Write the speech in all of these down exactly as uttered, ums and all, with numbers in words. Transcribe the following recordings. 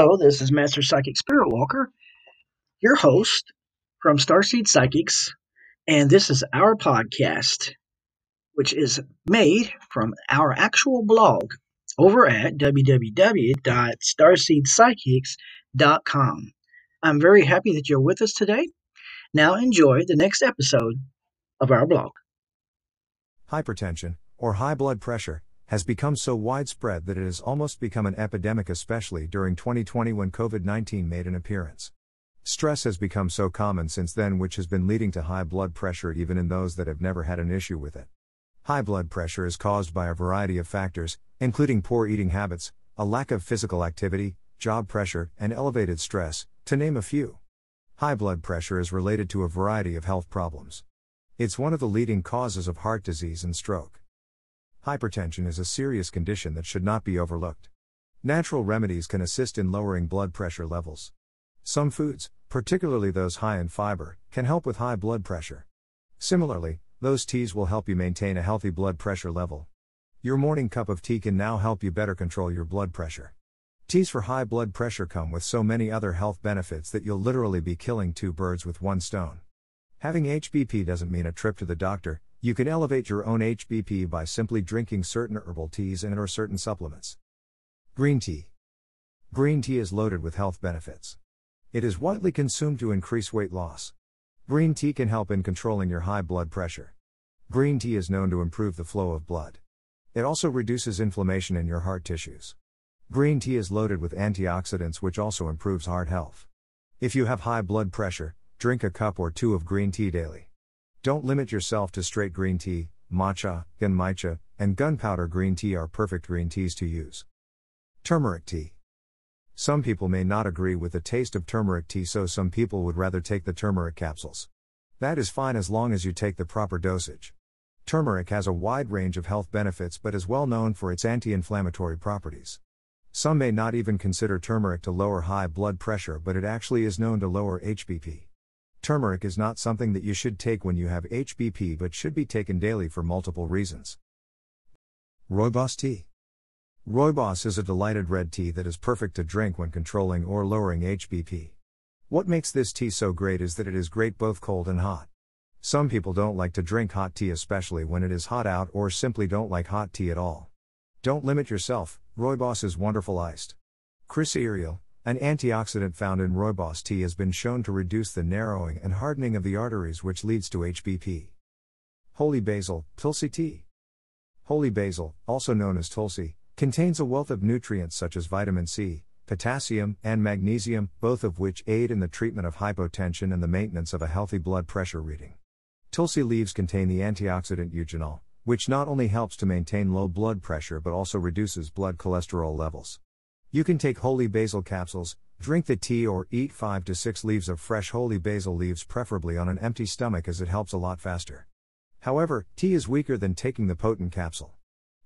Hello, this is Master Psychic Spirit Walker, your host from Starseed Psychics, and this is our podcast, which is made from our actual blog over at w w w dot starseed psychics dot com. I'm very happy that you're with us today. Now enjoy the next episode of our blog. Hypertension, or high blood pressure, has become so widespread that it has almost become an epidemic, especially during twenty twenty when COVID nineteen made an appearance. Stress has become so common since then, which has been leading to high blood pressure even in those that have never had an issue with it. High blood pressure is caused by a variety of factors, including poor eating habits, a lack of physical activity, job pressure, and elevated stress, to name a few. High blood pressure is related to a variety of health problems. It's one of the leading causes of heart disease and stroke. Hypertension is a serious condition that should not be overlooked. Natural remedies can assist in lowering blood pressure levels. Some foods, particularly those high in fiber, can help with high blood pressure. Similarly, those teas will help you maintain a healthy blood pressure level. Your morning cup of tea can now help you better control your blood pressure. Teas for high blood pressure come with so many other health benefits that you'll literally be killing two birds with one stone. Having H B P doesn't mean a trip to the doctor. You can elevate your own H B P by simply drinking certain herbal teas and or certain supplements. Green tea. Green tea is loaded with health benefits. It is widely consumed to increase weight loss. Green tea can help in controlling your high blood pressure. Green tea is known to improve the flow of blood. It also reduces inflammation in your heart tissues. Green tea is loaded with antioxidants, which also improves heart health. If you have high blood pressure, drink a cup or two of green tea daily. Don't limit yourself to straight green tea. Matcha, gunmaicha, and gunpowder green tea are perfect green teas to use. Turmeric tea. Some people may not agree with the taste of turmeric tea, so some people would rather take the turmeric capsules. That is fine as long as you take the proper dosage. Turmeric has a wide range of health benefits but is well known for its anti-inflammatory properties. Some may not even consider turmeric to lower high blood pressure, but it actually is known to lower H B P. Turmeric is not something that you should take when you have H B P, but should be taken daily for multiple reasons. Rooibos tea. Rooibos is a delighted red tea that is perfect to drink when controlling or lowering H B P. What makes this tea so great is that it is great both cold and hot. Some people don't like to drink hot tea, especially when it is hot out, or simply don't like hot tea at all. Don't limit yourself. Rooibos is wonderful iced. Chris Eriel, an antioxidant found in rooibos tea, has been shown to reduce the narrowing and hardening of the arteries, which leads to H B P. Holy basil, Tulsi tea. Holy basil, also known as Tulsi, contains a wealth of nutrients such as vitamin C, potassium, and magnesium, both of which aid in the treatment of hypotension and the maintenance of a healthy blood pressure reading. Tulsi leaves contain the antioxidant eugenol, which not only helps to maintain low blood pressure but also reduces blood cholesterol levels. You can take holy basil capsules, drink the tea, or eat five to six leaves of fresh holy basil leaves, preferably on an empty stomach, as it helps a lot faster. However, tea is weaker than taking the potent capsule.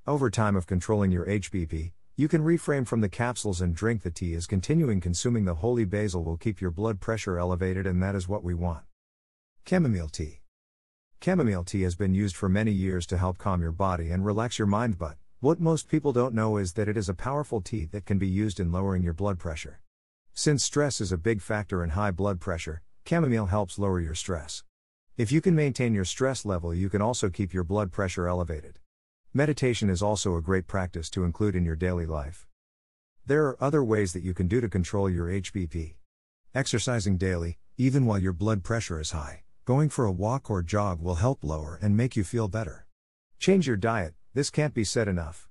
Over time of controlling your H B P, you can refrain from the capsules and drink the tea, as continuing consuming the holy basil will keep your blood pressure elevated, and that is what we want. Chamomile tea. Chamomile tea has been used for many years to help calm your body and relax your mind, but what most people don't know is that it is a powerful tea that can be used in lowering your blood pressure. Since stress is a big factor in high blood pressure, chamomile helps lower your stress. If you can maintain your stress level, you can also keep your blood pressure elevated. Meditation is also a great practice to include in your daily life. There are other ways that you can do to control your H B P. Exercising daily, even while your blood pressure is high, going for a walk or jog will help lower and make you feel better. Change your diet. This can't be said enough.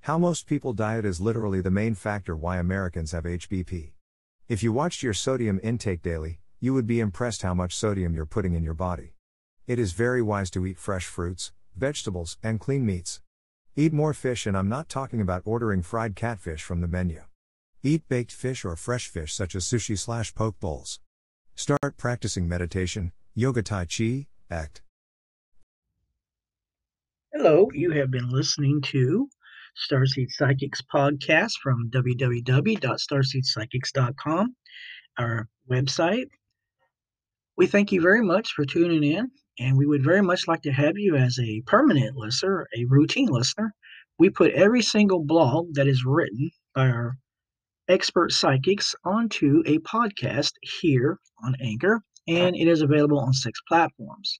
How most people diet is literally the main factor why Americans have H B P. If you watched your sodium intake daily, you would be impressed how much sodium you're putting in your body. It is very wise to eat fresh fruits, vegetables, and clean meats. Eat more fish, and I'm not talking about ordering fried catfish from the menu. Eat baked fish or fresh fish such as sushi slash poke bowls. Start practicing meditation, yoga, tai chi, act. Hello, you have been listening to Starseed Psychics podcast from w w w dot starseed psychics dot com, our website. We thank you very much for tuning in, and we would very much like to have you as a permanent listener, a routine listener. We put every single blog that is written by our expert psychics onto a podcast here on Anchor, and it is available on six platforms.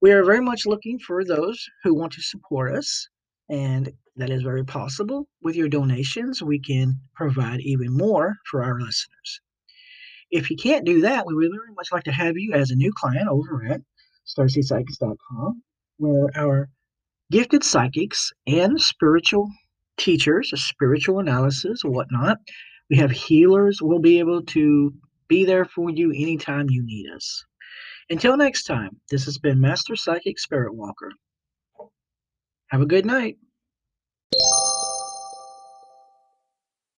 We are very much looking for those who want to support us, and that is very possible. With your donations, we can provide even more for our listeners. If you can't do that, we would very much like to have you as a new client over at starseed psychics dot com, where our gifted psychics and spiritual teachers, a spiritual analysis or whatnot, we have healers, we'll be able to be there for you anytime you need us. Until next time, this has been Master Psychic Spirit Walker. Have a good night.